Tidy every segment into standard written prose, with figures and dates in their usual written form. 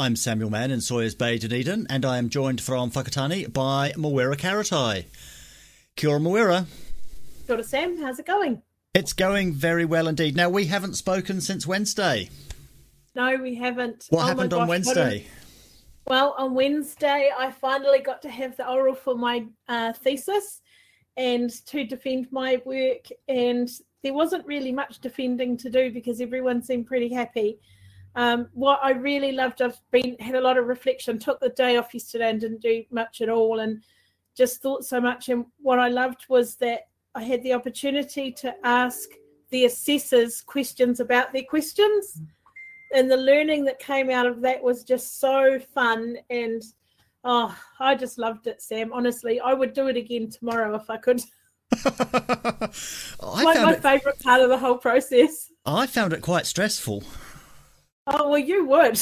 I'm Samuel Mann in Sawyers Bay, Dunedin, and I am joined from Whakatane by Mawera Karetai. Kia ora, Mawera. Kia ora, Sam. How's it going? It's going very well indeed. Now, we haven't spoken since Wednesday. No, we haven't. What happened on Wednesday? Well, on Wednesday, I finally got to have the oral for my thesis and to defend my work, and there wasn't really much defending to do because everyone seemed pretty happy. What I really loved, had a lot of reflection, took the day off yesterday and didn't do much at all and just thought so much. And what I loved was that I had the opportunity to ask the assessors questions about their questions. And the learning that came out of that was just so fun. And I just loved it, Sam. Honestly, I would do it again tomorrow if I could. My favourite part of the whole process. I found it quite stressful. Oh, well, you would,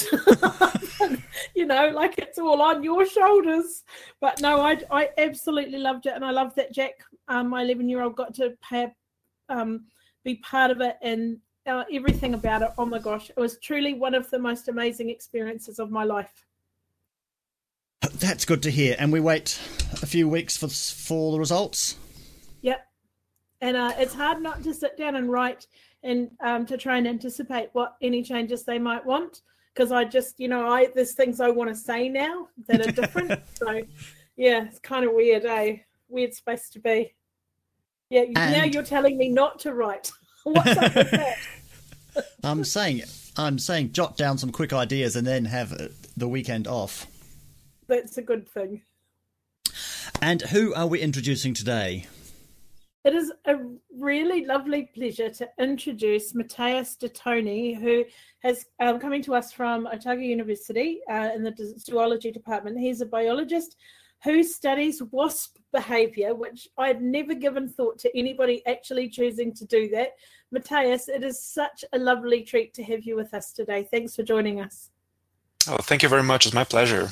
it's all on your shoulders. But no, I absolutely loved it. And I loved that Jack, my 11-year-old, got to be part of it and everything about it. Oh, my gosh. It was truly one of the most amazing experiences of my life. That's good to hear. And we wait a few weeks for the results. Yep. And it's hard not to sit down and write and to try and anticipate what any changes they might want, because there's things I want to say now that are different. So, yeah, it's kind of weird, eh? Weird space to be. Yeah, now you're telling me not to write. What's up with that? I'm saying jot down some quick ideas and then have the weekend off. That's a good thing. And who are we introducing today? It is a really lovely pleasure to introduce Mateus de Toni, who is coming to us from Otago University in the zoology department. He's a biologist who studies wasp behaviour, which I had never given thought to anybody actually choosing to do that. Mateus, it is such a lovely treat to have you with us today. Thanks for joining us. Oh, thank you very much. It's my pleasure.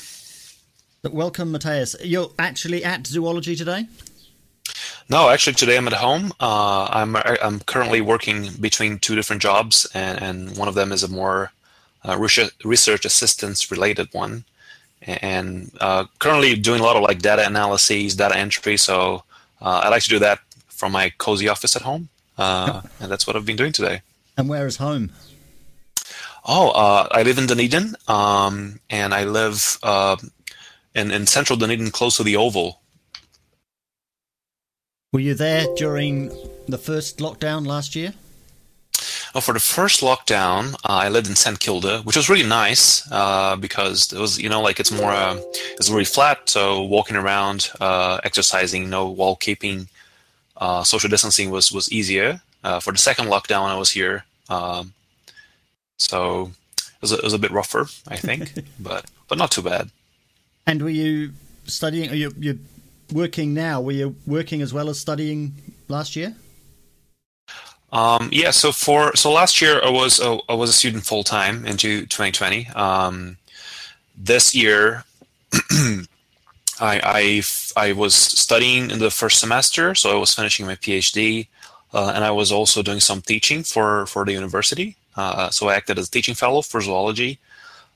Welcome, Mateus. You're actually at zoology today? No, actually, today I'm at home. I'm currently working between two different jobs, and one of them is a more research assistance related one. And currently doing a lot of data analyses, data entry. So I like to do that from my cozy office at home, and that's what I've been doing today. And where is home? Oh, I live in Dunedin, and I live in central Dunedin, close to the Oval. Were you there during the first lockdown last year? Oh, for the first lockdown, I lived in St Kilda, which was really nice because it was, it's really flat. So walking around, exercising, no wall keeping, social distancing was easier. For the second lockdown, I was here, so it was a bit rougher, I think, but not too bad. And were you studying? Or you working now? Were you working as well as studying last year? So last year I was a student full time into 2020. This year I was studying in the first semester, so I was finishing my PhD, and I was also doing some teaching for the university. So I acted as a teaching fellow for zoology.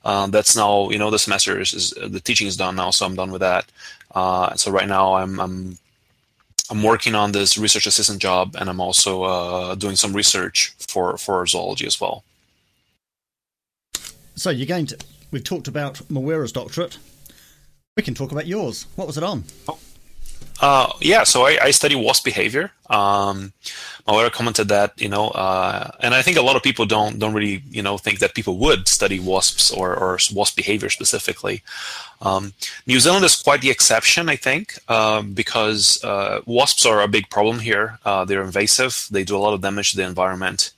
That's now, the semester is the teaching is done now, so I'm done with that. So right now I'm working on this research assistant job, and I'm also doing some research for zoology as well. So we've talked about Mawera's doctorate. We can talk about yours. What was it on? So I study wasp behavior. Mawera commented that, and I think a lot of people don't really, think that people would study wasps or wasp behavior specifically. New Zealand is quite the exception, I think, because wasps are a big problem here. They're invasive. They do a lot of damage to the environment.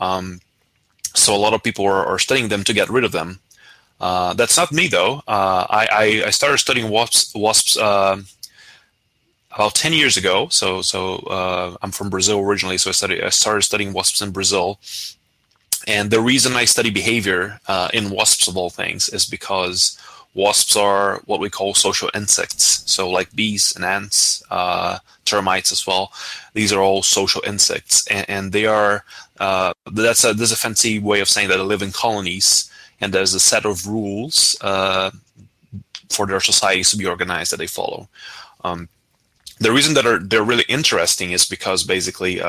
So a lot of people are studying them to get rid of them. That's not me, though. I started studying wasps about 10 years ago. So I'm from Brazil originally, so I started studying wasps in Brazil. And the reason I study behavior in wasps, of all things, is because wasps are what we call social insects. So like bees and ants, termites as well. These are all social insects. And they are, that's a fancy way of saying that they live in colonies. And there's a set of rules for their societies to be organized that they follow. The reason that they're really interesting is because basically in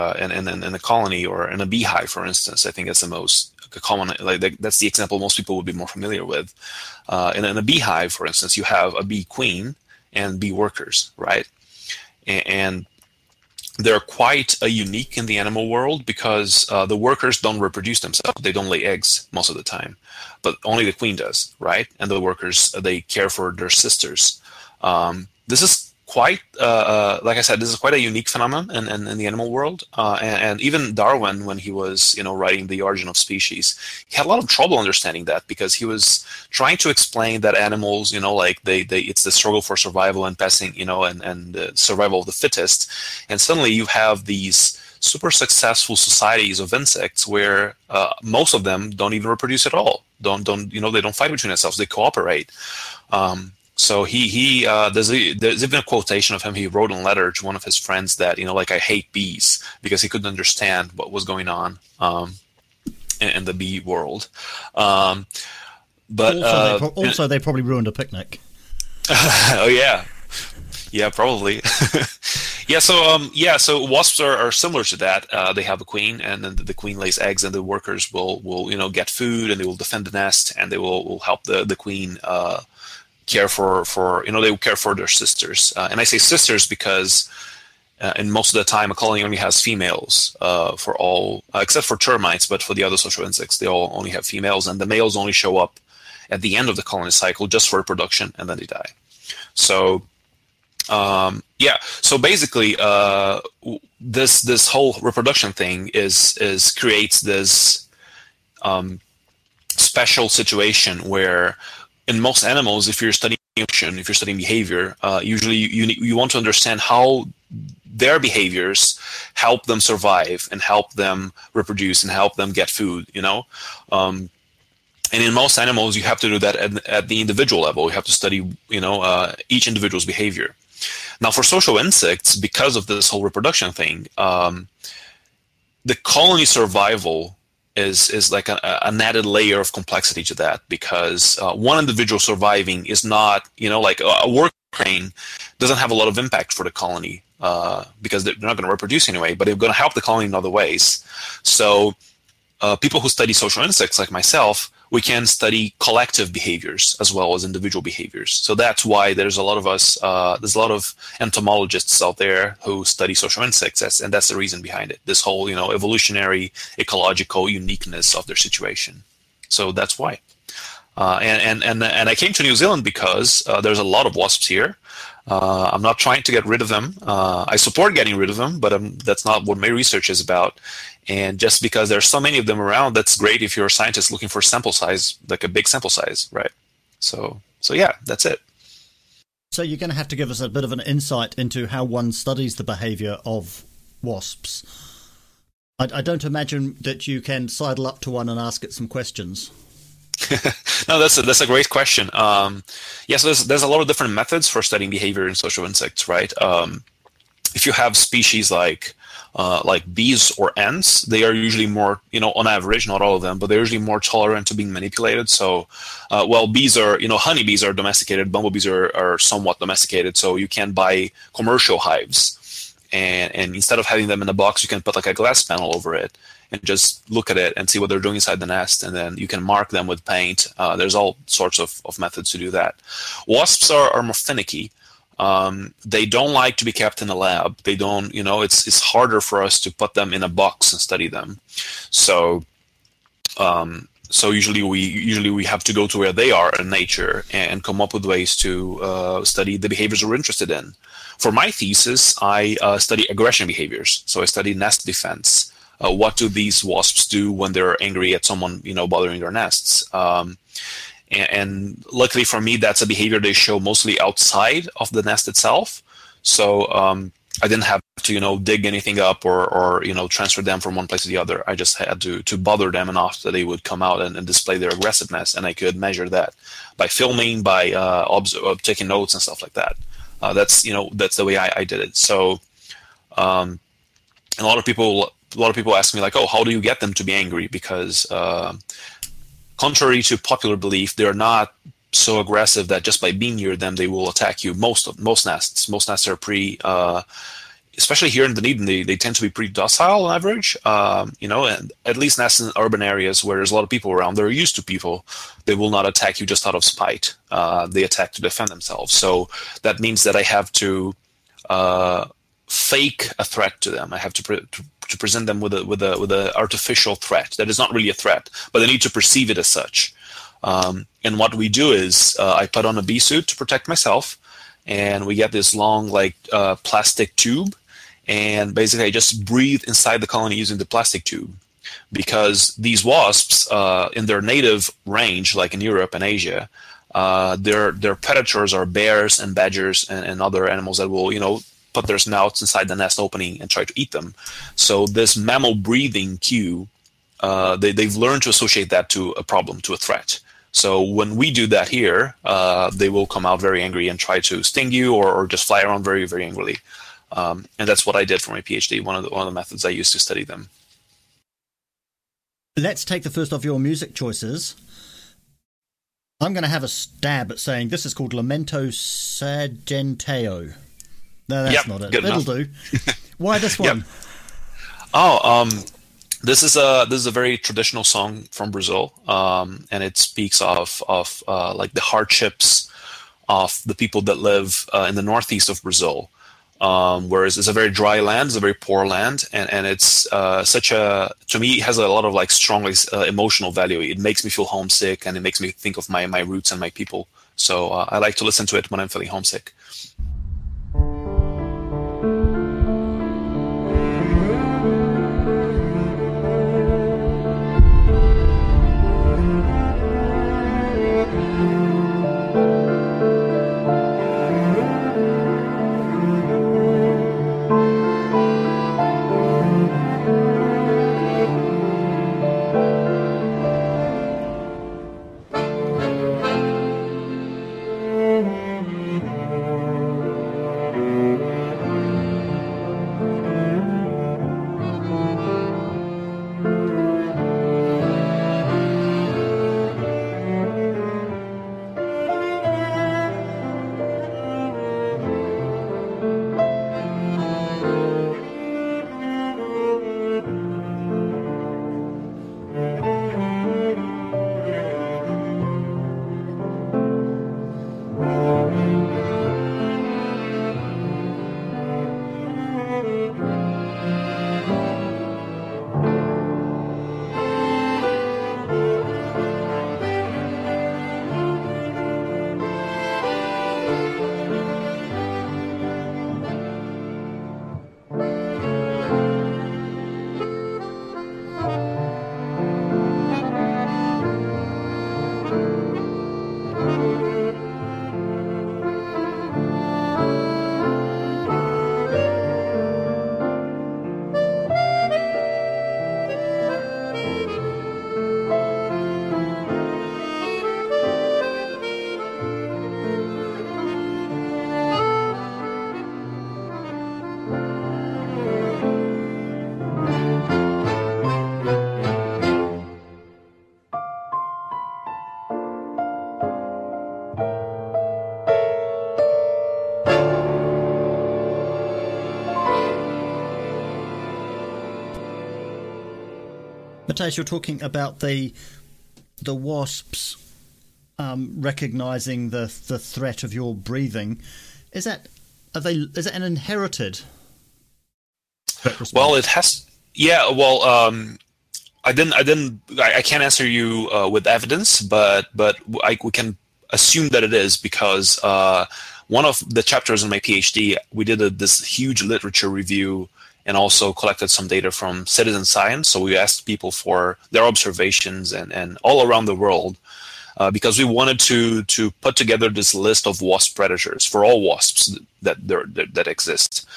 a colony or in a beehive, for instance, I think that's the most common, that's the example most people would be more familiar with. In a beehive, for instance, you have a bee queen and bee workers, right? And they're quite unique in the animal world because the workers don't reproduce themselves. They don't lay eggs most of the time, but only the queen does, right? And the workers, they care for their sisters. This is quite, like I said, this is quite a unique phenomenon in the animal world. And even Darwin, when he was writing The Origin of Species, he had a lot of trouble understanding that because he was trying to explain that animals, it's the struggle for survival and passing, and the survival of the fittest. And suddenly you have these super successful societies of insects where most of them don't even reproduce at all. They don't fight between themselves. They cooperate. So there's even a quotation of him. He wrote in a letter to one of his friends that, I hate bees, because he couldn't understand what was going on in the bee world. But they probably ruined a picnic. Oh, yeah. Yeah, probably. Yeah, so wasps are similar to that. They have a queen, and then the queen lays eggs, and the workers will get food, and they will defend the nest, and they will help the queen care for they care for their sisters. And I say sisters because in most of the time a colony only has females for all, except for termites, but for the other social insects, they all only have females, and the males only show up at the end of the colony cycle just for reproduction, and then they die. So basically this whole reproduction thing is creates this special situation where in most animals, if you're studying behavior, usually you want to understand how their behaviors help them survive and help them reproduce and help them get food, and in most animals, you have to do that at the individual level. You have to study, each individual's behavior. Now, for social insects, because of this whole reproduction thing, the colony survival is like an added layer of complexity to that, because one individual surviving is not, like a worker crane doesn't have a lot of impact for the colony because they're not going to reproduce anyway, but they're going to help the colony in other ways. So people who study social insects like myself, we can study collective behaviors as well as individual behaviors. So that's why there's a lot of entomologists out there who study social insects, and that's the reason behind it. This whole, evolutionary, ecological uniqueness of their situation. So that's why. And I came to New Zealand because there's a lot of wasps here. I'm not trying to get rid of them. I support getting rid of them, but that's not what my research is about. And just because there's so many of them around, that's great if you're a scientist looking for sample size, like a big sample size, right? So yeah, that's it. So you're going to have to give us a bit of an insight into how one studies the behavior of wasps. I don't imagine that you can sidle up to one and ask it some questions. No, that's a great question. So there's a lot of different methods for studying behavior in social insects, right? If you have species like bees or ants, they are usually more, on average, not all of them, but they're usually more tolerant to being manipulated. So, bees are, honeybees are domesticated, bumblebees are somewhat domesticated, so you can buy commercial hives. and instead of having them in a box, you can put like a glass panel over it and just look at it and see what they're doing inside the nest, and then you can mark them with paint. There's all sorts of methods to do that. Wasps are more finicky. They don't like to be kept in a lab. They don't, you know, it's harder for us to put them in a box and study them. So usually we have to go to where they are in nature and come up with ways to study the behaviors we're interested in. For my thesis, I study aggression behaviors. So I study nest defense. What do these wasps do when they're angry at someone, you know, bothering their nests? And luckily for me, that's a behavior they show mostly outside of the nest itself. So I didn't have to, you know, dig anything up or you know, transfer them from one place to the other. I just had to bother them enough that they would come out and display their aggressiveness, and I could measure that by filming, by taking notes and stuff like that. That's the way I did it. So a lot of people ask me like, oh, how do you get them to be angry? Because contrary to popular belief, they're not so aggressive that just by being near them they will attack you. Most nests are pretty, especially here in Dunedin, they tend to be pretty docile on average. And at least nests in urban areas where there's a lot of people around, they're used to people. They will not attack you just out of spite. They attack to defend themselves. So that means that I have to fake a threat to them. I have to present them with a artificial threat that is not really a threat, but they need to perceive it as such. And what we do is I put on a bee suit to protect myself, and we get this long plastic tube, and basically I just breathe inside the colony using the plastic tube, because these wasps in their native range, like in Europe and Asia, their predators are bears and badgers and other animals that will, you know, put their snouts inside the nest opening and try to eat them. So this mammal breathing cue, they've learned to associate that to a problem, to a threat. So when we do that here, they will come out very angry and try to sting you or just fly around very, very angrily. And that's what I did for my PhD, one of the methods I used to study them. Let's take the first of your music choices. I'm going to have a stab at saying this is called Lamento Sadgenteo. No, that's not it. That'll do. Why this one? Yep. This is a very traditional song from Brazil, and it speaks of like the hardships of the people that live in the northeast of Brazil, whereas it's a very dry land, it's a very poor land, and it's to me, it has a lot of like strong emotional value. It makes me feel homesick, and it makes me think of my roots and my people. So I like to listen to it when I'm feeling homesick. Mateus, you're talking about the wasps recognising the threat of your breathing. Is that an inherited threat response? Well, it has. Yeah. Well, I can't answer you with evidence, but we can assume that it is, because one of the chapters in my PhD, we did this huge literature review and also collected some data from citizen science. So we asked people for their observations and all around the world, because we wanted to put together this list of wasp predators for all wasps that exist.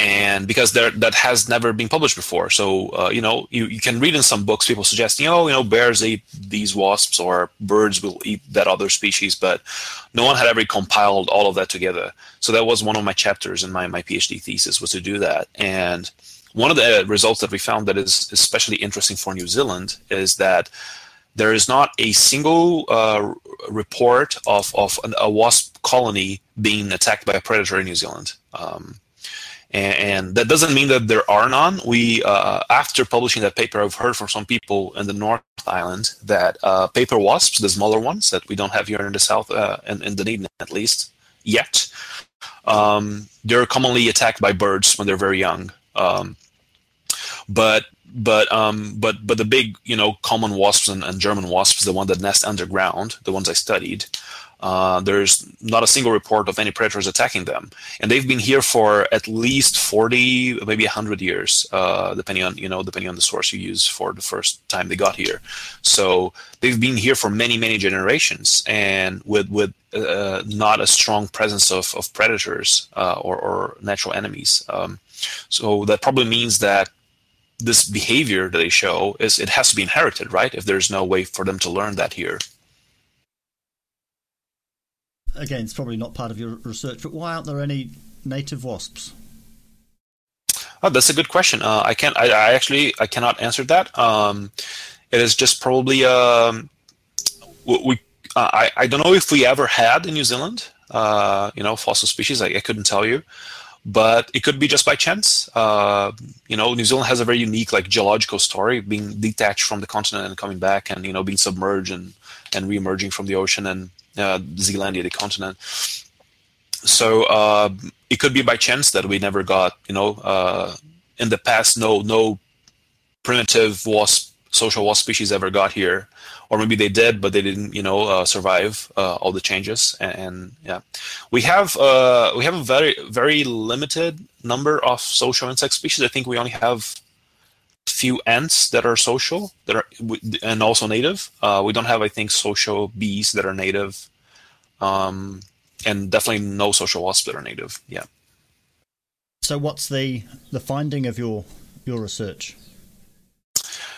And because that has never been published before. So, you can read in some books people suggesting, bears eat these wasps or birds will eat that other species, but no one had ever compiled all of that together. So that was one of my chapters in my PhD thesis, was to do that. And one of the results that we found that is especially interesting for New Zealand is that there is not a single report of a wasp colony being attacked by a predator in New Zealand. And that doesn't mean that there are none. We, after publishing that paper, I've heard from some people in the North Island that paper wasps, the smaller ones that we don't have here in the South, in Dunedin at least yet, they're commonly attacked by birds when they're very young. But the big, common wasps and German wasps, the one that nest underground, the ones I studied, there's not a single report of any predators attacking them, and they've been here for at least 40, maybe 100 years, depending on the source you use for the first time they got here. So they've been here for many, many generations, and with not a strong presence of predators or natural enemies. So that probably means that this behavior that they show it has to be inherited, right? If there's no way for them to learn that here. Again, it's probably not part of your research, but why aren't there any native wasps? Oh, that's a good question. I cannot answer that. It is just probably I don't know if we ever had in New Zealand, fossil species. I couldn't tell you, but it could be just by chance. New Zealand has a very unique geological story, being detached from the continent and coming back, and being submerged and re-emerging from the ocean, and Zealandia, the continent. So it could be by chance that we never got, in the past, no primitive social wasp species ever got here, or maybe they did, but they didn't, survive all the changes. And yeah, we have a very, very limited number of social insect species. I think we only have few ants that are social, and also native. We don't have, I think, social bees that are native, and definitely no social wasps that are native. Yeah. So what's the finding of your research?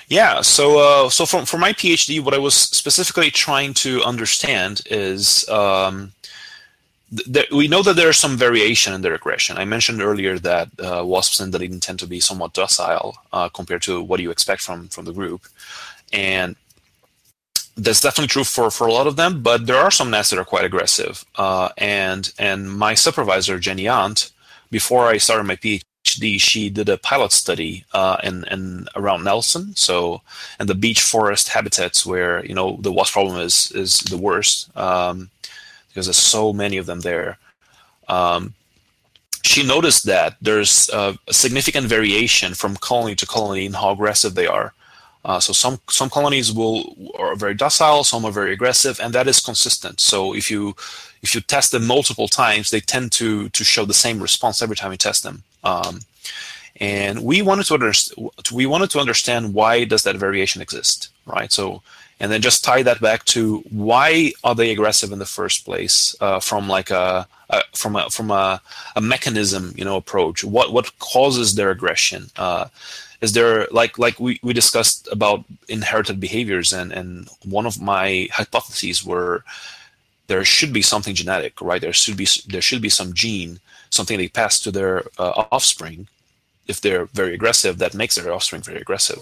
Yeah. So for my PhD, what I was specifically trying to understand is we know that there is some variation in their aggression. I mentioned earlier that wasps in Dunedin tend to be somewhat docile compared to what you expect from the group. And that's definitely true for a lot of them, but there are some nests that are quite aggressive. And my supervisor, Jenny Ant, before I started my PhD, she did a pilot study in around Nelson, and the beech forest habitats where, the wasp problem is the worst. Because there's so many of them there. She noticed that there's a significant variation from colony to colony in how aggressive they are. So some colonies are very docile, some are very aggressive, and that is consistent. So if you test them multiple times, they tend to show the same response every time you test them. And we wanted to understand why does that variation exist, right? So. And then just tie that back to why are they aggressive in the first place from a mechanism approach. What causes their aggression? Is there we discussed about inherited behaviors, and one of my hypotheses were there should be something genetic, right? There should be some gene, something they pass to their offspring. If they're very aggressive, that makes their offspring very aggressive.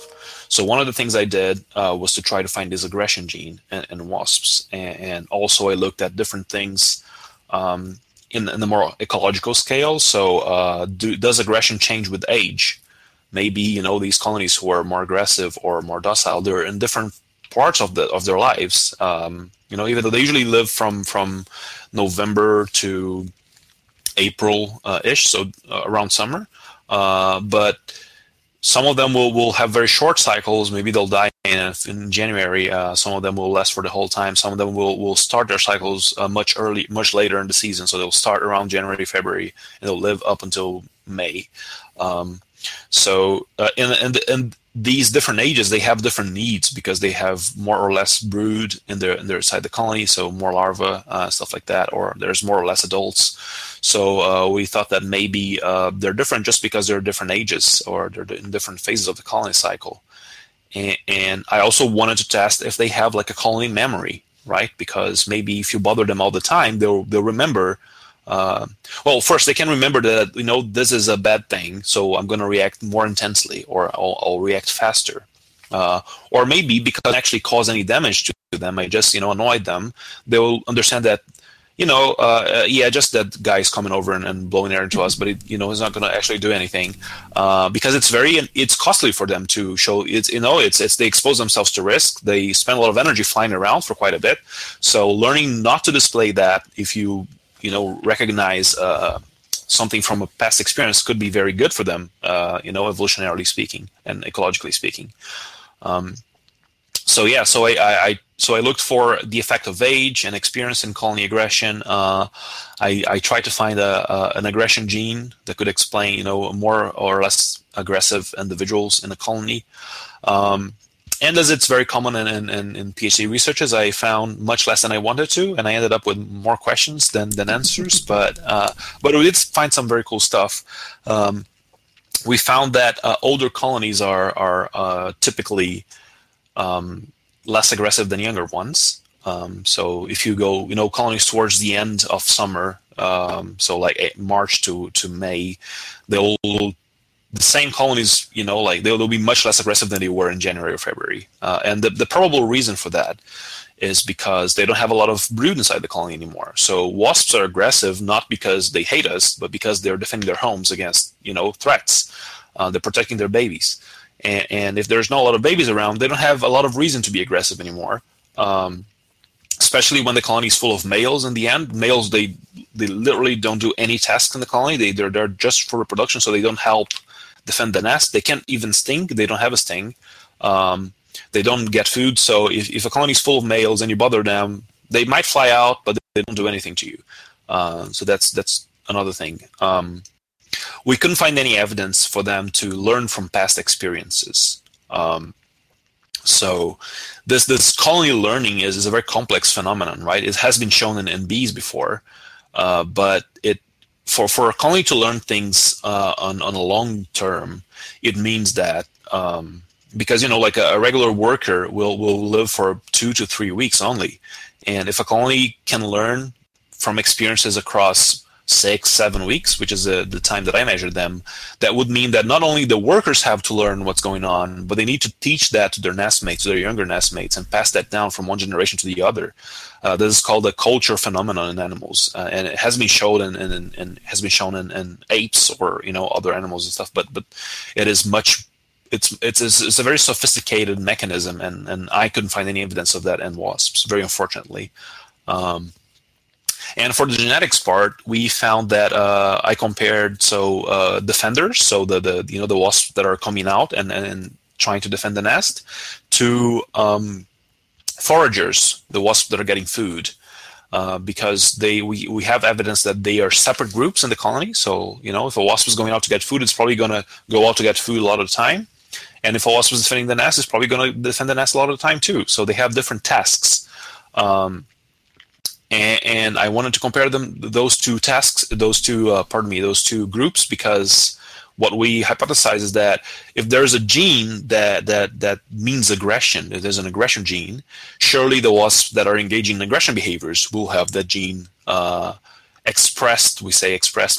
So one of the things I did was to try to find this aggression gene in wasps. And also I looked at different things in the more ecological scale. So does aggression change with age? maybe, you know, these colonies who are more aggressive or more docile, they're in different parts of their lives. You know, even though they usually live from November to April ish, so around summer. But some of them will have very short cycles. Maybe they'll die in January. Some of them will last for the whole time. Some of them will start their cycles much later in the season. So they'll start around January, February, and they'll live up until May. So these different ages, they have different needs because they have more or less brood in their side of the colony, so more larvae, stuff like that, or there's more or less adults. So we thought that maybe they're different just because they're different ages or they're in different phases of the colony cycle. And I also wanted to test if they have like a colony memory, right? Because maybe if you bother them all the time, they'll remember. Well, first they can remember that, you know, this is a bad thing, so I'm going to react more intensely, or I'll react faster, or maybe because I didn't actually cause any damage to them, I just, you know, annoyed them. They will understand that, you know, yeah, just that guy's coming over and blowing air into us, but it, you know, he's not going to actually do anything, because it's costly for them to show. It's, you know, it's they expose themselves to risk. They spend a lot of energy flying around for quite a bit, so learning not to display that, if you know, recognize something from a past experience, could be very good for them, you know, evolutionarily speaking and ecologically speaking. So I looked for the effect of age and experience in colony aggression. I tried to find an aggression gene that could explain, you know, more or less aggressive individuals in a colony. And as it's very common in PhD researchers, I found much less than I wanted to, and I ended up with more questions than answers. But we did find some very cool stuff. We found that older colonies are typically less aggressive than younger ones. So if you go, you know, colonies towards the end of summer, so like March to May, the same colonies, you know, like they'll be much less aggressive than they were in January or February. And the probable reason for that is because they don't have a lot of brood inside the colony anymore. So wasps are aggressive not because they hate us, but because they're defending their homes against, you know, threats. They're protecting their babies. And if there's not a lot of babies around, they don't have a lot of reason to be aggressive anymore. Especially when the colony is full of males. In the end, males, they literally don't do any tasks in the colony. They're there just for reproduction, so they don't help defend the nest. They can't even sting. They don't have a sting. They don't get food. So if a colony is full of males and you bother them, they might fly out, but they don't do anything to you. So that's another thing. We couldn't find any evidence for them to learn from past experiences. So this colony learning is a very complex phenomenon, right? It has been shown in bees before, but for a colony to learn things on a long term, it means that because, you know, like a regular worker will live for 2 to 3 weeks only, and if a colony can learn from experiences across 6-7 weeks, which is the time that I measured them, that would mean that not only the workers have to learn what's going on, but they need to teach that to their nestmates, to their younger nestmates, and pass that down from one generation to the other. This is called a culture phenomenon in animals, and it has been shown in apes, or, you know, other animals and stuff. But it is much. It's a very sophisticated mechanism, and I couldn't find any evidence of that in wasps, very unfortunately. And for the genetics part, we found that I compared defenders, so the you know, the wasps that are coming out and trying to defend the nest, to foragers, the wasps that are getting food, because we have evidence that they are separate groups in the colony. So, you know, if a wasp is going out to get food, it's probably going to go out to get food a lot of the time, and if a wasp is defending the nest, it's probably going to defend the nest a lot of the time too. So they have different tasks. And I wanted to compare those two groups, because what we hypothesize is that if there's a gene that means aggression, if there's an aggression gene, surely the wasps that are engaging in aggression behaviors will have that gene expressed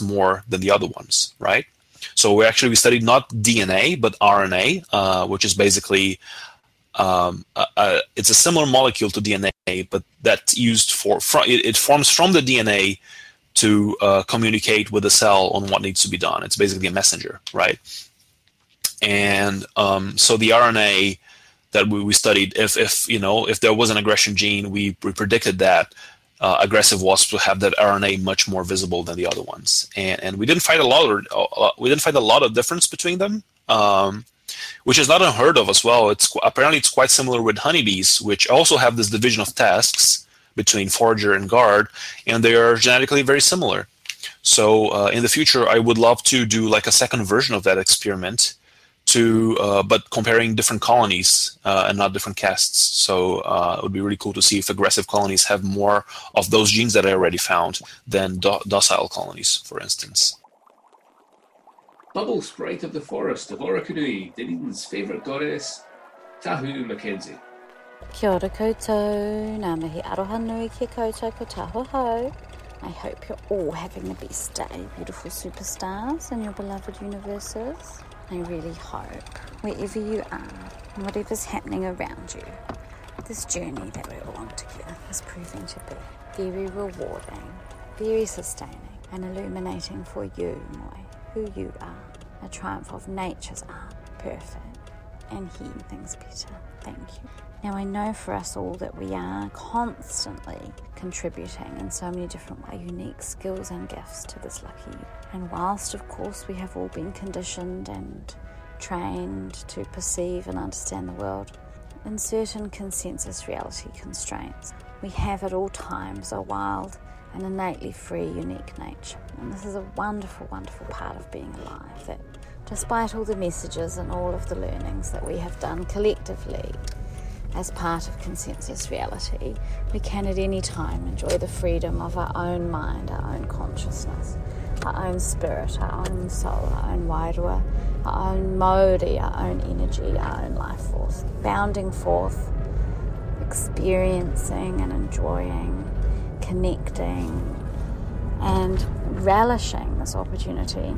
more than the other ones, right? So we studied not DNA, but RNA, which is basically... it's a similar molecule to DNA, but that's used it forms from the DNA to communicate with the cell on what needs to be done. It's basically a messenger, right? And so the RNA that we studied, if there was an aggression gene, we predicted that aggressive wasps will have that RNA much more visible than the other ones. And we didn't find a lot of difference between them, which is not unheard of as well. Apparently it's quite similar with honeybees, which also have this division of tasks between forager and guard, and they are genetically very similar. So in the future, I would love to do like a second version of that experiment, but comparing different colonies and not different castes. So it would be really cool to see if aggressive colonies have more of those genes that I already found than docile colonies, for instance. Bubble sprite of the forest of Orokonui, Dunedin's favourite goddess, Tahu Mackenzie. Kia ora koutou, ngā mihi aroha nui ki koutou ko tā hohou. I hope you're all having the best day, beautiful superstars in your beloved universes. I really hope, wherever you are and whatever's happening around you, this journey that we're all on together is proving to be very rewarding, very sustaining and illuminating for you, Moi, who you are. A triumph of nature's art, perfect, and hearing things better. Thank you. Now I know for us all that we are constantly contributing in so many different ways, unique skills and gifts to this lucky. And whilst of course we have all been conditioned and trained to perceive and understand the world in certain consensus reality constraints, we have at all times a wild and innately free, unique nature. And this is a wonderful, wonderful part of being alive, that despite all the messages and all of the learnings that we have done collectively, as part of consensus reality, we can at any time enjoy the freedom of our own mind, our own consciousness, our own spirit, our own soul, our own wairua, our own mauri, our own energy, our own life force, bounding forth, experiencing and enjoying, connecting and relishing this opportunity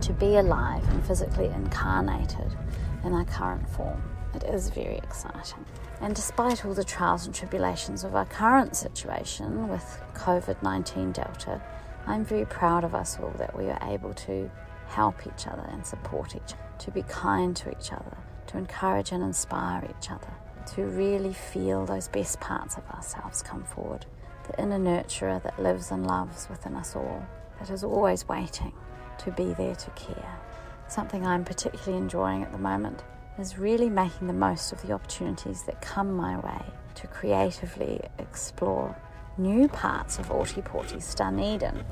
to be alive and physically incarnated in our current form. It is very exciting. And despite all the trials and tribulations of our current situation with COVID-19 Delta, I'm very proud of us all that we are able to help each other and support each other, to be kind to each other, to encourage and inspire each other, to really feel those best parts of ourselves come forward, the inner nurturer that lives and loves within us all, that is always waiting to be there to care. Something I'm particularly enjoying at the moment is really making the most of the opportunities that come my way to creatively explore new parts of Otago's Dunedin,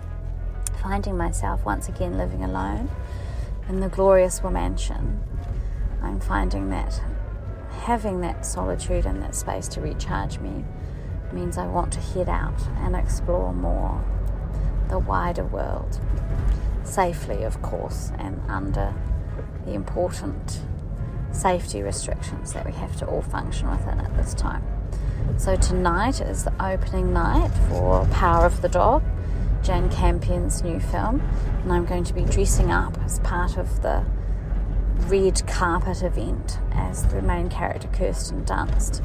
finding myself once again living alone in the glorious Womansion. I'm finding that having that solitude and that space to recharge me means I want to head out and explore more the wider world, safely of course, and under the important safety restrictions that we have to all function within at this time. So tonight is the opening night for Power of the Dog, Jane Campion's new film, and I'm going to be dressing up as part of the red carpet event as the main character Kirsten Dunst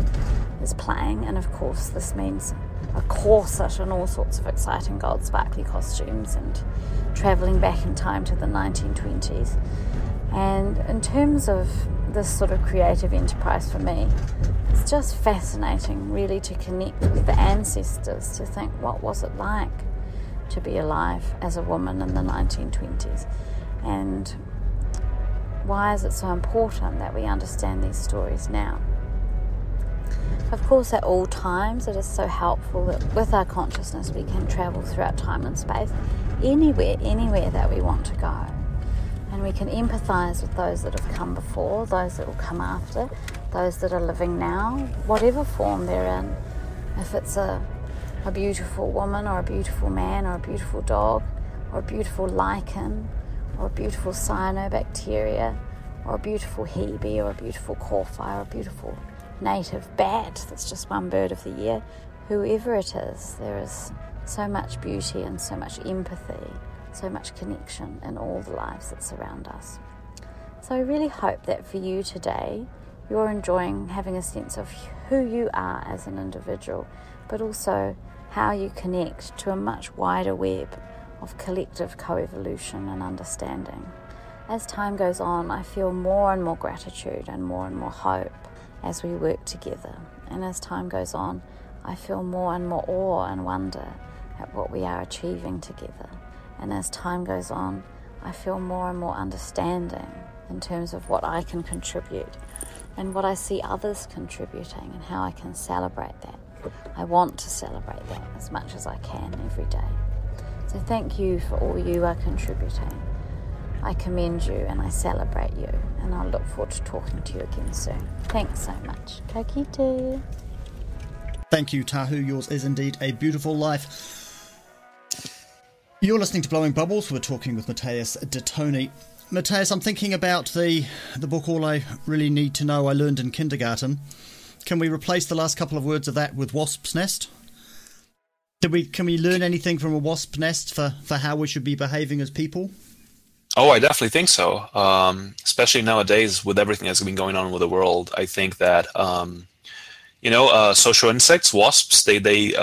is playing, and of course this means a corset and all sorts of exciting gold sparkly costumes and travelling back in time to the 1920s. And in terms of this sort of creative enterprise for me, it's just fascinating really to connect with the ancestors, to think what was it like to be alive as a woman in the 1920s, and why is it so important that we understand these stories now. Of course at all times it is so helpful that with our consciousness we can travel throughout time and space, anywhere that we want to go. And we can empathise with those that have come before, those that will come after, those that are living now, whatever form they're in. If it's a beautiful woman or a beautiful man or a beautiful dog or a beautiful lichen or a beautiful cyanobacteria or a beautiful hebe or a beautiful kawhi or a beautiful native bat that's just one bird of the year, whoever it is, there is so much beauty and so much empathy, so much connection in all the lives that surround us. So I really hope that for you today, you're enjoying having a sense of who you are as an individual, but also how you connect to a much wider web of collective coevolution and understanding. As time goes on, I feel more and more gratitude and more hope as we work together. And as time goes on, I feel more and more awe and wonder at what we are achieving together. And as time goes on, I feel more and more understanding in terms of what I can contribute and what I see others contributing and how I can celebrate that. I want to celebrate that as much as I can every day. So thank you for all you are contributing. I commend you and I celebrate you, and I'll look forward to talking to you again soon. Thanks so much. Ka kite. Thank you, Tahu. Yours is indeed a beautiful life. You're listening to Blowing Bubbles. We're talking with Mateus de Toni. Mateus, I'm thinking about the book All I Really Need to Know I Learned in Kindergarten. Can we replace the last couple of words of that with wasp's nest? Can we learn anything from a wasp's nest for how we should be behaving as people? Oh, I definitely think so. Especially nowadays with everything that's been going on with the world, I think that social insects, wasps, they're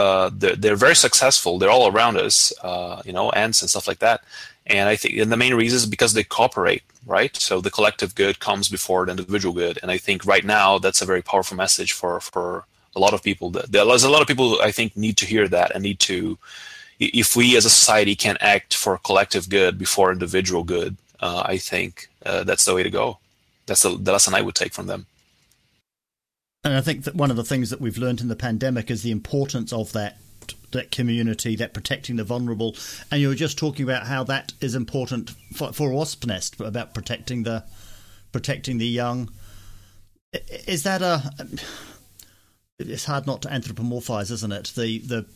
very successful. They're all around us, ants and stuff like that. And I think the main reason is because they cooperate, right? So the collective good comes before the individual good. And I think right now that's a very powerful message for a lot of people. There's a lot of people, I think, need to hear that and need to, if we as a society can act for collective good before individual good, I think that's the way to go. That's the lesson I would take from them. And I think that one of the things that we've learned in the pandemic is the importance of that community, that protecting the vulnerable. And you were just talking about how that is important for a wasp nest, about protecting the young. Is that it's hard not to anthropomorphize, isn't it?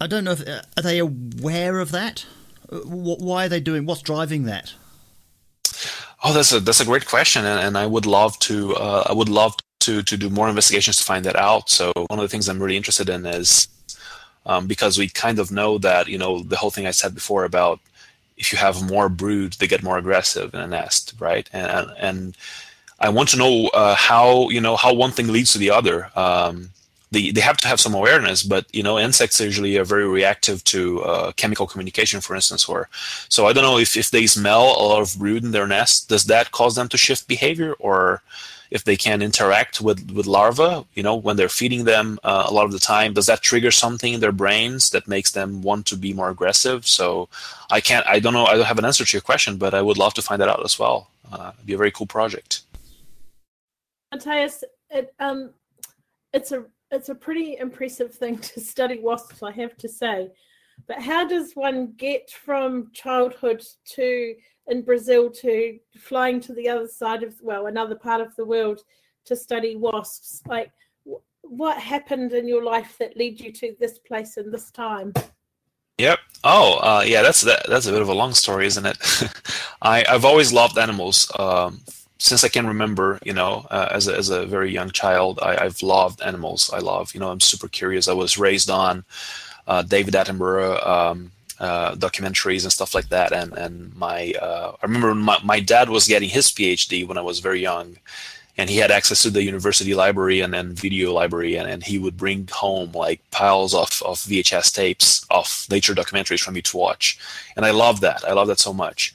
I don't know if, are they aware of that? Why are they doing? What's driving that? Oh, that's a great question, and I would love to to do more investigations to find that out. So one of the things I'm really interested in is because we kind of know that the whole thing I said before about if you have more brood, they get more aggressive in a nest, right? And I want to know how one thing leads to the other. They have to have some awareness, but insects usually are very reactive to chemical communication, for instance. So I don't know if they smell a lot of brood in their nest, does that cause them to shift behavior, or if they can interact with larvae, when they're feeding them a lot of the time, does that trigger something in their brains that makes them want to be more aggressive? So I don't know. I don't have an answer to your question, but I would love to find that out as well. It'd be a very cool project. Mateus, it's a pretty impressive thing to study wasps, I have to say. But how does one get from childhood in Brazil to flying to the other side of, another part of the world to study wasps? Like, what happened in your life that led you to this place and this time? Yep. Oh, yeah, that's a bit of a long story, isn't it? I've always loved animals. Since I can remember, as a very young child, I've loved animals. I'm super curious. I was raised on David Attenborough documentaries and stuff like that. And I remember my dad was getting his PhD when I was very young, and he had access to the university library and then video library, and he would bring home like piles of VHS tapes of nature documentaries for me to watch. And I love that. I love that so much.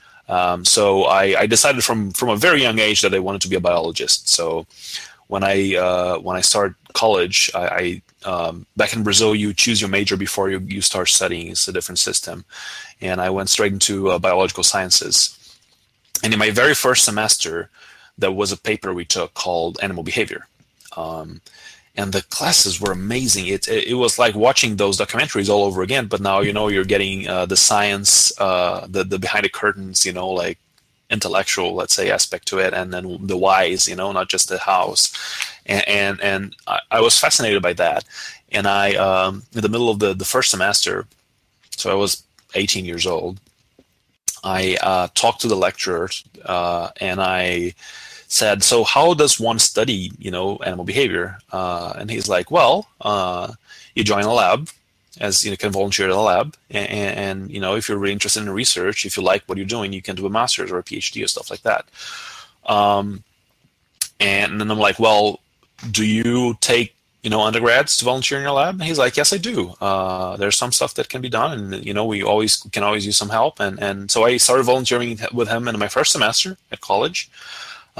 So I decided from a very young age that I wanted to be a biologist. So when I started college, I back in Brazil, you choose your major before you start studying. It's a different system. And I went straight into biological sciences. And in my very first semester, there was a paper we took called Animal Behavior. And the classes were amazing. It was like watching those documentaries all over again. But now you're getting the science, the behind the curtains, like intellectual, let's say, aspect to it, and then the whys, not just the hows. And I was fascinated by that. And I in the middle of the first semester, so I was 18 years old. I talked to the lecturer, and I said, so how does one study, animal behavior? And he's like, you join a lab, as you can volunteer at a lab. And if you're really interested in research, if you like what you're doing, you can do a master's or a PhD or stuff like that. And then I'm like, do you take you know, undergrads to volunteer in your lab?" And he's like, "Yes, I do. There's some stuff that can be done, and, you know, we can always use some help." And so I started volunteering with him in my first semester at college,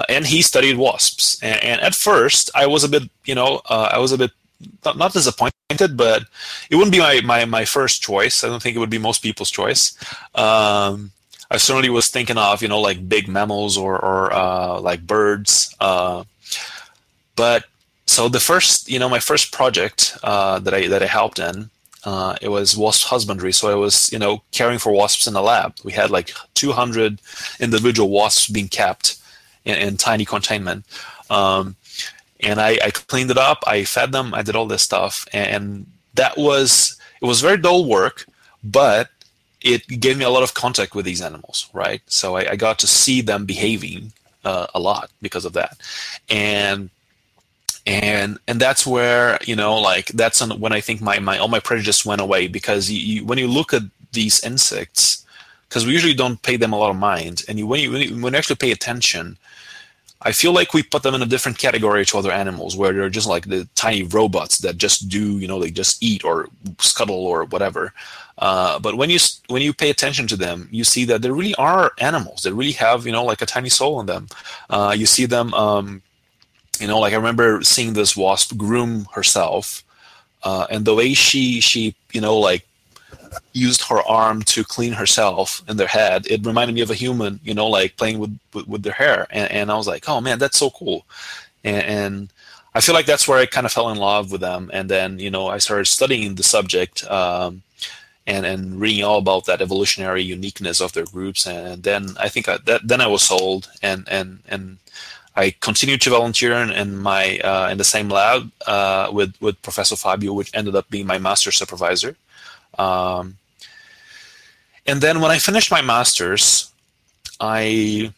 and he studied wasps. And at first, I was a bit, not disappointed, but it wouldn't be my first choice. I don't think it would be most people's choice. I certainly was thinking of, like big mammals or like birds. So the first, my first project that I helped in, it was wasp husbandry. So I was, caring for wasps in the lab. We had like 200 individual wasps being kept in tiny containment, and I cleaned it up. I fed them. I did all this stuff, and it was very dull work, but it gave me a lot of contact with these animals, right? So I got to see them behaving a lot because of that, and that's where when I think my all my prejudice went away, because when you look at these insects, because we usually don't pay them a lot of mind, and when you actually pay attention, I feel like we put them in a different category to other animals, where they're just like the tiny robots that just do they just eat or scuttle or whatever. But when you pay attention to them, you see that they really are animals. They really have like a tiny soul in them. You see them. I remember seeing this wasp groom herself, and the way she used her arm to clean herself and their head, it reminded me of a human, playing with their hair. And I was like, oh man, that's so cool. And I feel like that's where I kind of fell in love with them. And then, I started studying the subject, and reading all about that evolutionary uniqueness of their groups. And then I think then I was sold, and I continued to volunteer in the same lab with Professor Fabio, which ended up being my master's supervisor. And then when I finished my master's, I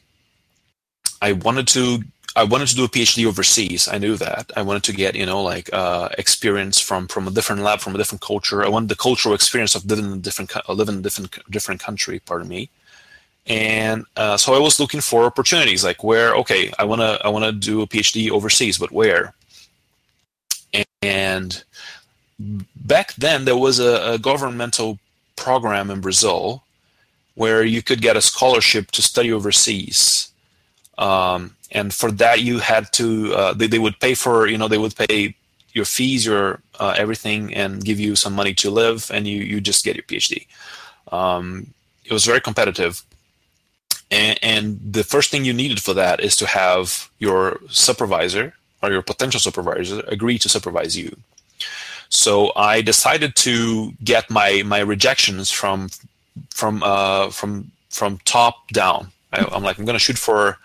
wanted to do a PhD overseas. I knew that. I wanted to get experience from a different lab, from a different culture. I wanted the cultural experience of living in a different country. Pardon me. And so I was looking for opportunities like where. Okay, I wanna do a PhD overseas, but where? And back then, there was a governmental program in Brazil where you could get a scholarship to study overseas, and for that you had to they would pay for pay your fees, your everything, and give you some money to live, and you just get your PhD. It was very competitive, and the first thing you needed for that is to have your supervisor or your potential supervisor agree to supervise you. So I decided to get my rejections from top down. I'm like, I'm gonna shoot for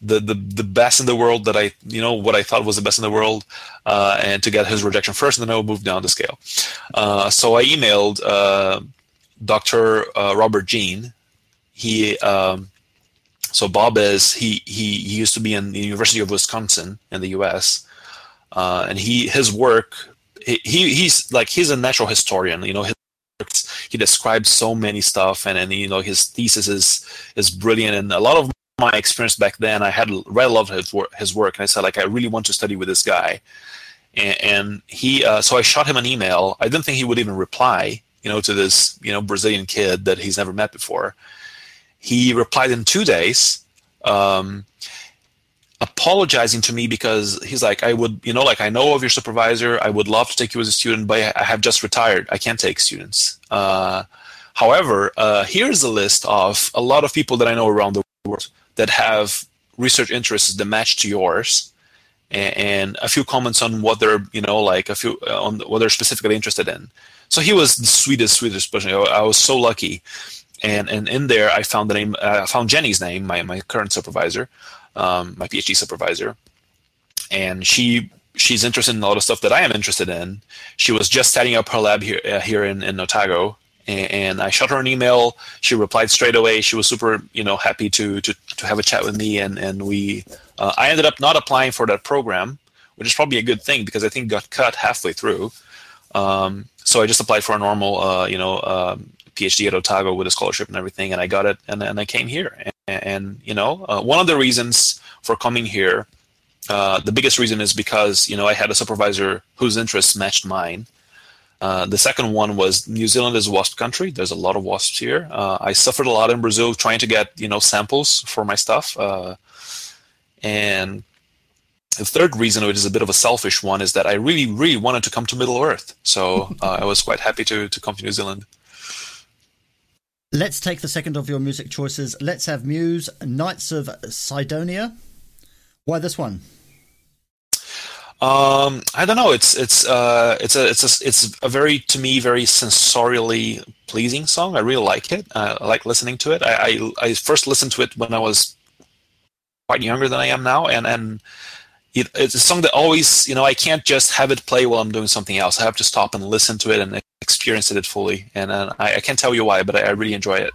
the best in the world that I what I thought was the best in the world, and to get his rejection first, and then I will move down the scale. So I emailed Dr. Robert Jeanne. He so Bob is he used to be in the University of Wisconsin in the U.S. And his work. He's a natural historian, he describes so many stuff, and his thesis is brilliant, and a lot of my experience back then, I had read a lot of his work, and I said, like, I really want to study with this guy, and he, so I shot him an email. I didn't think he would even reply, to this, Brazilian kid that he's never met before. He replied in 2 days, apologizing to me because he's like, I would, I know of your supervisor. I would love to take you as a student, but I have just retired. I can't take students. However, here's a list of a lot of people that I know around the world that have research interests that match to yours, and a few comments on what they're, on what they're specifically interested in. So he was the sweetest person. I was so lucky, and in there I found the name. I found Jenny's name, my current supervisor. My PhD supervisor, and she's interested in a lot of stuff that I am interested in. She was just setting up her lab here in Otago, and I shot her an email. She replied straight away. She was super, happy to have a chat with me, and we. I ended up not applying for that program, which is probably a good thing because I think it got cut halfway through. So I just applied for a normal, PhD at Otago with a scholarship and everything, and I got it, and I came here. And one of the reasons for coming here The biggest reason is because, I had a supervisor whose interests matched mine. The second one was New Zealand is a wasp country. There's a lot of wasps here. I suffered a lot in Brazil trying to get, samples for my stuff. And the third reason, which is a bit of a selfish one, is that I really, really wanted to come to Middle Earth. So I was quite happy to come to New Zealand. Let's take the second of your music choices. Let's have Muse, Knights of Cydonia. Why this one? I don't know. It's a very, to me, very sensorially pleasing song. I really like it. I like listening to it. I first listened to it when I was quite younger than I am now, and it's a song that always, I can't just have it play while I'm doing something else. I have to stop and listen to it and experience it fully. And I can't tell you why, but I really enjoy it.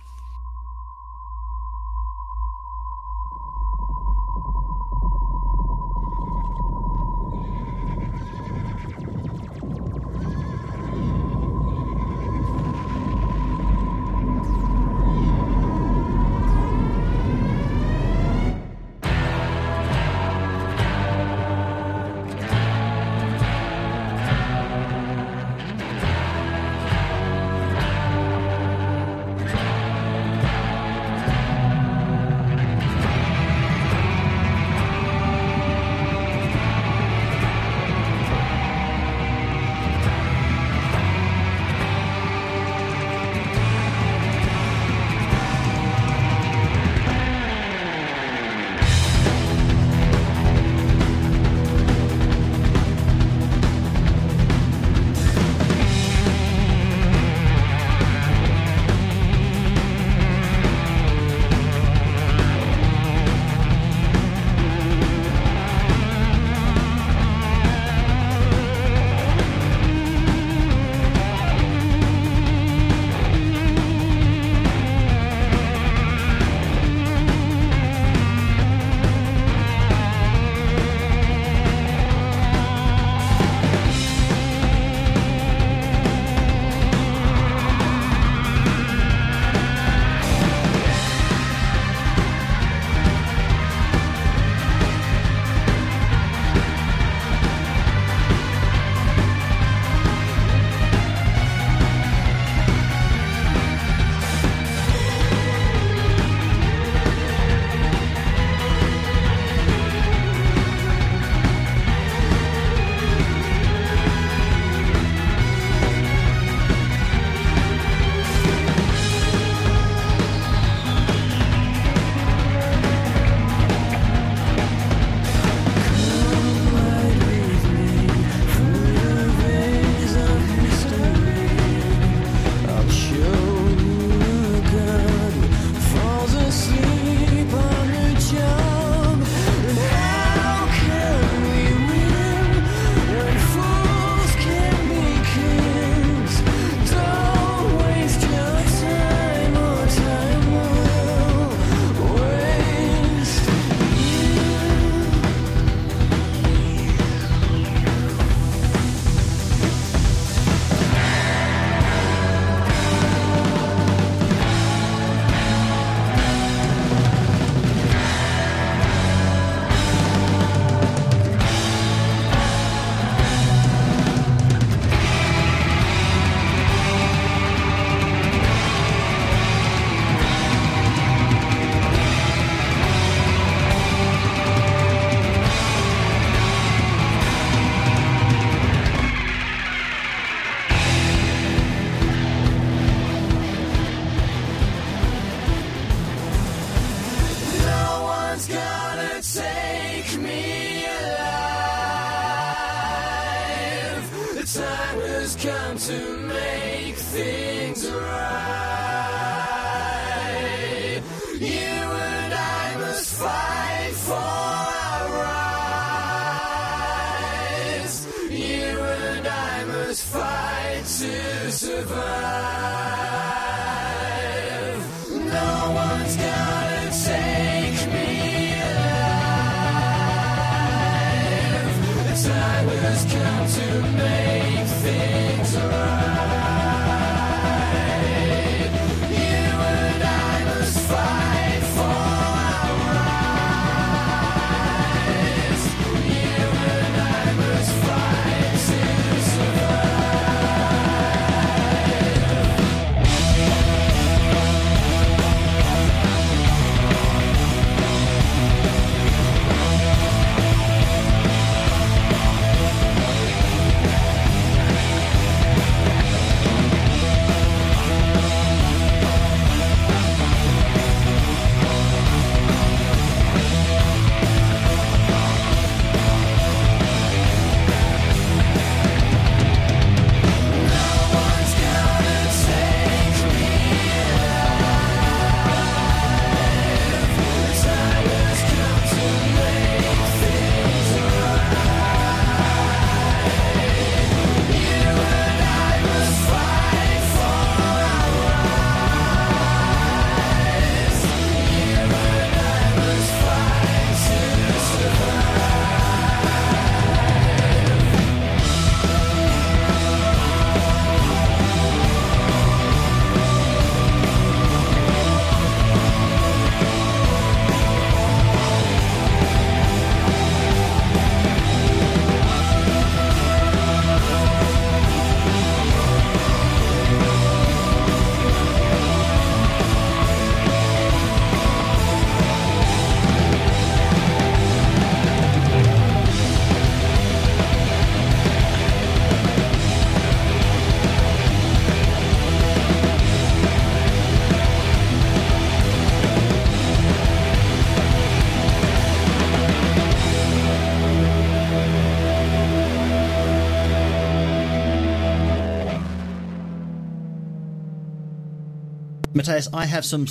Mateus, I have some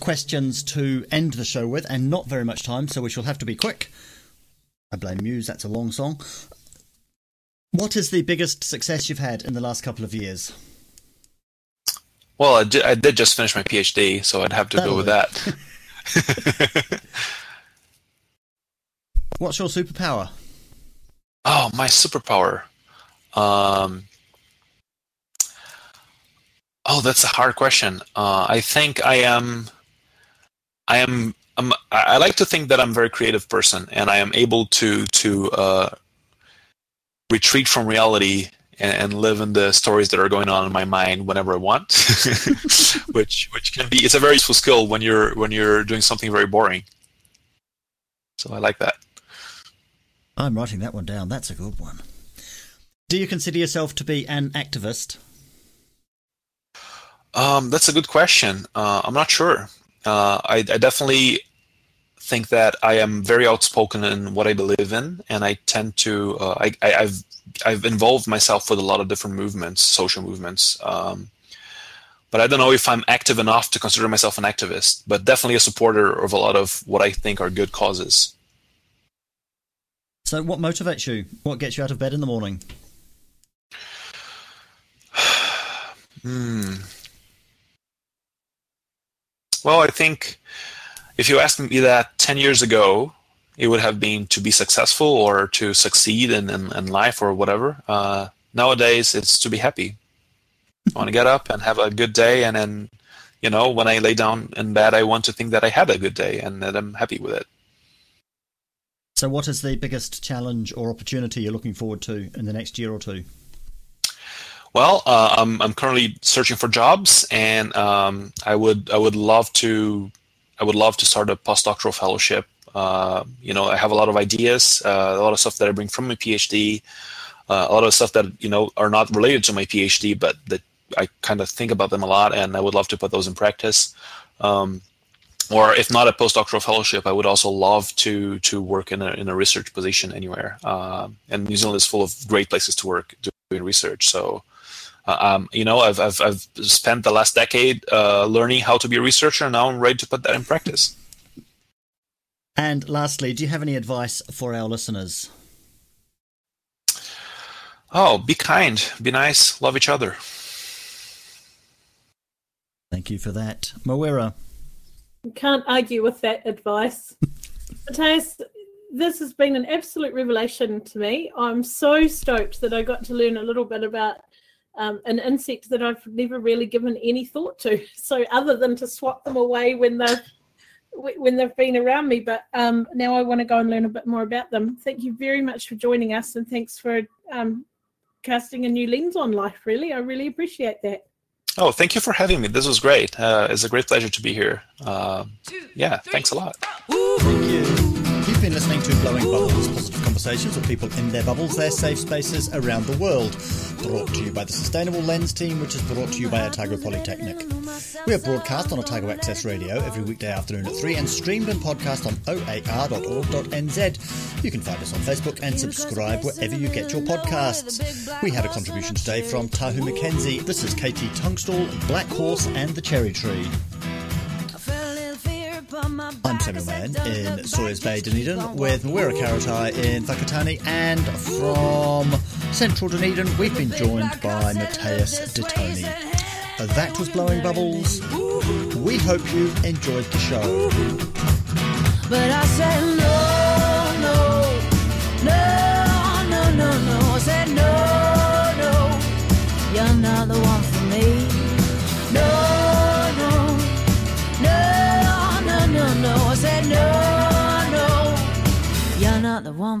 questions to end the show with, and not very much time, so we shall have to be quick. I blame Muse, that's a long song. What is the biggest success you've had in the last couple of years? Well, I did just finish my PhD, so I'd have to go with that. What's your superpower? Oh, my superpower. Oh, that's a hard question. I think I like to think that I'm a very creative person, and I am able to retreat from reality and live in the stories that are going on in my mind whenever I want, which can be, it's a very useful skill when you're doing something very boring. So I like that. I'm writing that one down. That's a good one. Do you consider yourself to be an activist? That's a good question. I'm not sure. I definitely think that I am very outspoken in what I believe in, and I tend to. I've involved myself with a lot of different movements, social movements. But I don't know if I'm active enough to consider myself an activist. But definitely a supporter of a lot of what I think are good causes. So, what motivates you? What gets you out of bed in the morning? Well, I think if you asked me that 10 years ago, it would have been to be successful or to succeed in life or whatever. Nowadays, it's to be happy. I want to get up and have a good day. And then, you know, when I lay down in bed, I want to think that I had a good day and that I'm happy with it. So what is the biggest challenge or opportunity you're looking forward to in the next year or two? Well, I'm currently searching for jobs, and I would love to start a postdoctoral fellowship. You know, I have a lot of ideas, a lot of stuff that I bring from my PhD, a lot of stuff that, you know, are not related to my PhD, but that I kind of think about them a lot, and I would love to put those in practice. Or if not a postdoctoral fellowship, I would also love to work in a research position anywhere. And New Zealand is full of great places to work doing research, so. You know, I've spent the last decade learning how to be a researcher, and now I'm ready to put that in practice. And lastly, do you have any advice for our listeners? Oh, be kind, be nice, love each other. Thank you for that. Mawera. You can't argue with that advice. Mateus, this has been an absolute revelation to me. I'm so stoked that I got to learn a little bit about an insect that I've never really given any thought to, so other than to swat them away when they've been around me. But now I want to go and learn a bit more about them. Thank you very much for joining us, and thanks for casting a new lens on life. Really, I really appreciate that. Oh, thank you for having me. This was great. It's a great pleasure to be here. Yeah, thanks a lot. Thank you. You've been listening to Blowing Bubbles, positive conversations with people in their bubbles, their safe spaces around the world. Brought to you by the Sustainable Lens team, which is brought to you by Otago Polytechnic. We are broadcast on Otago Access Radio every weekday afternoon at 3 and streamed and podcast on oar.org.nz. You can find us on Facebook and subscribe wherever you get your podcasts. We had a contribution today from Tahu Mackenzie. This is KT Tunstall, Black Horse and the Cherry Tree. I'm Samuel Mann in Sawyers Bay, Dunedin, with Mawera Karetai in Whakatane, and from central Dunedin we've been joined by Mateus de Toni. That was Blowing Bubbles. We hope you enjoyed the show. But I said no, I said no, you're not the one for me, no, I said no, you're not the one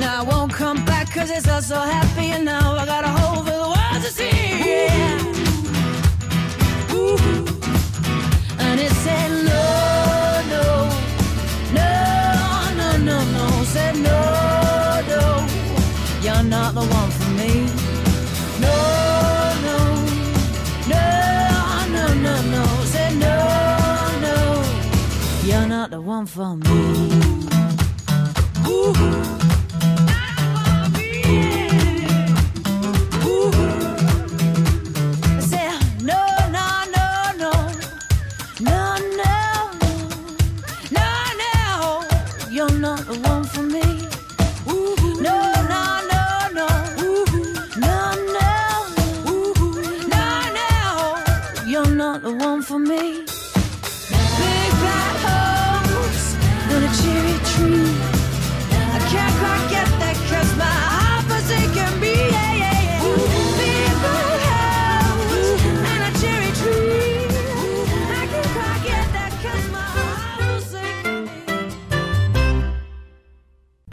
Now I won't come back, cause it's all so happy, and now I got a hole for the world to see. not the one for me. Ooh. Not for me. Yeah. Ooh. I said, no, no, no, no. No, no, no. No, no. You're not the one for me. Ooh. No, no, no, no. Ooh. No, no. Ooh. No, no. You're not the one for me.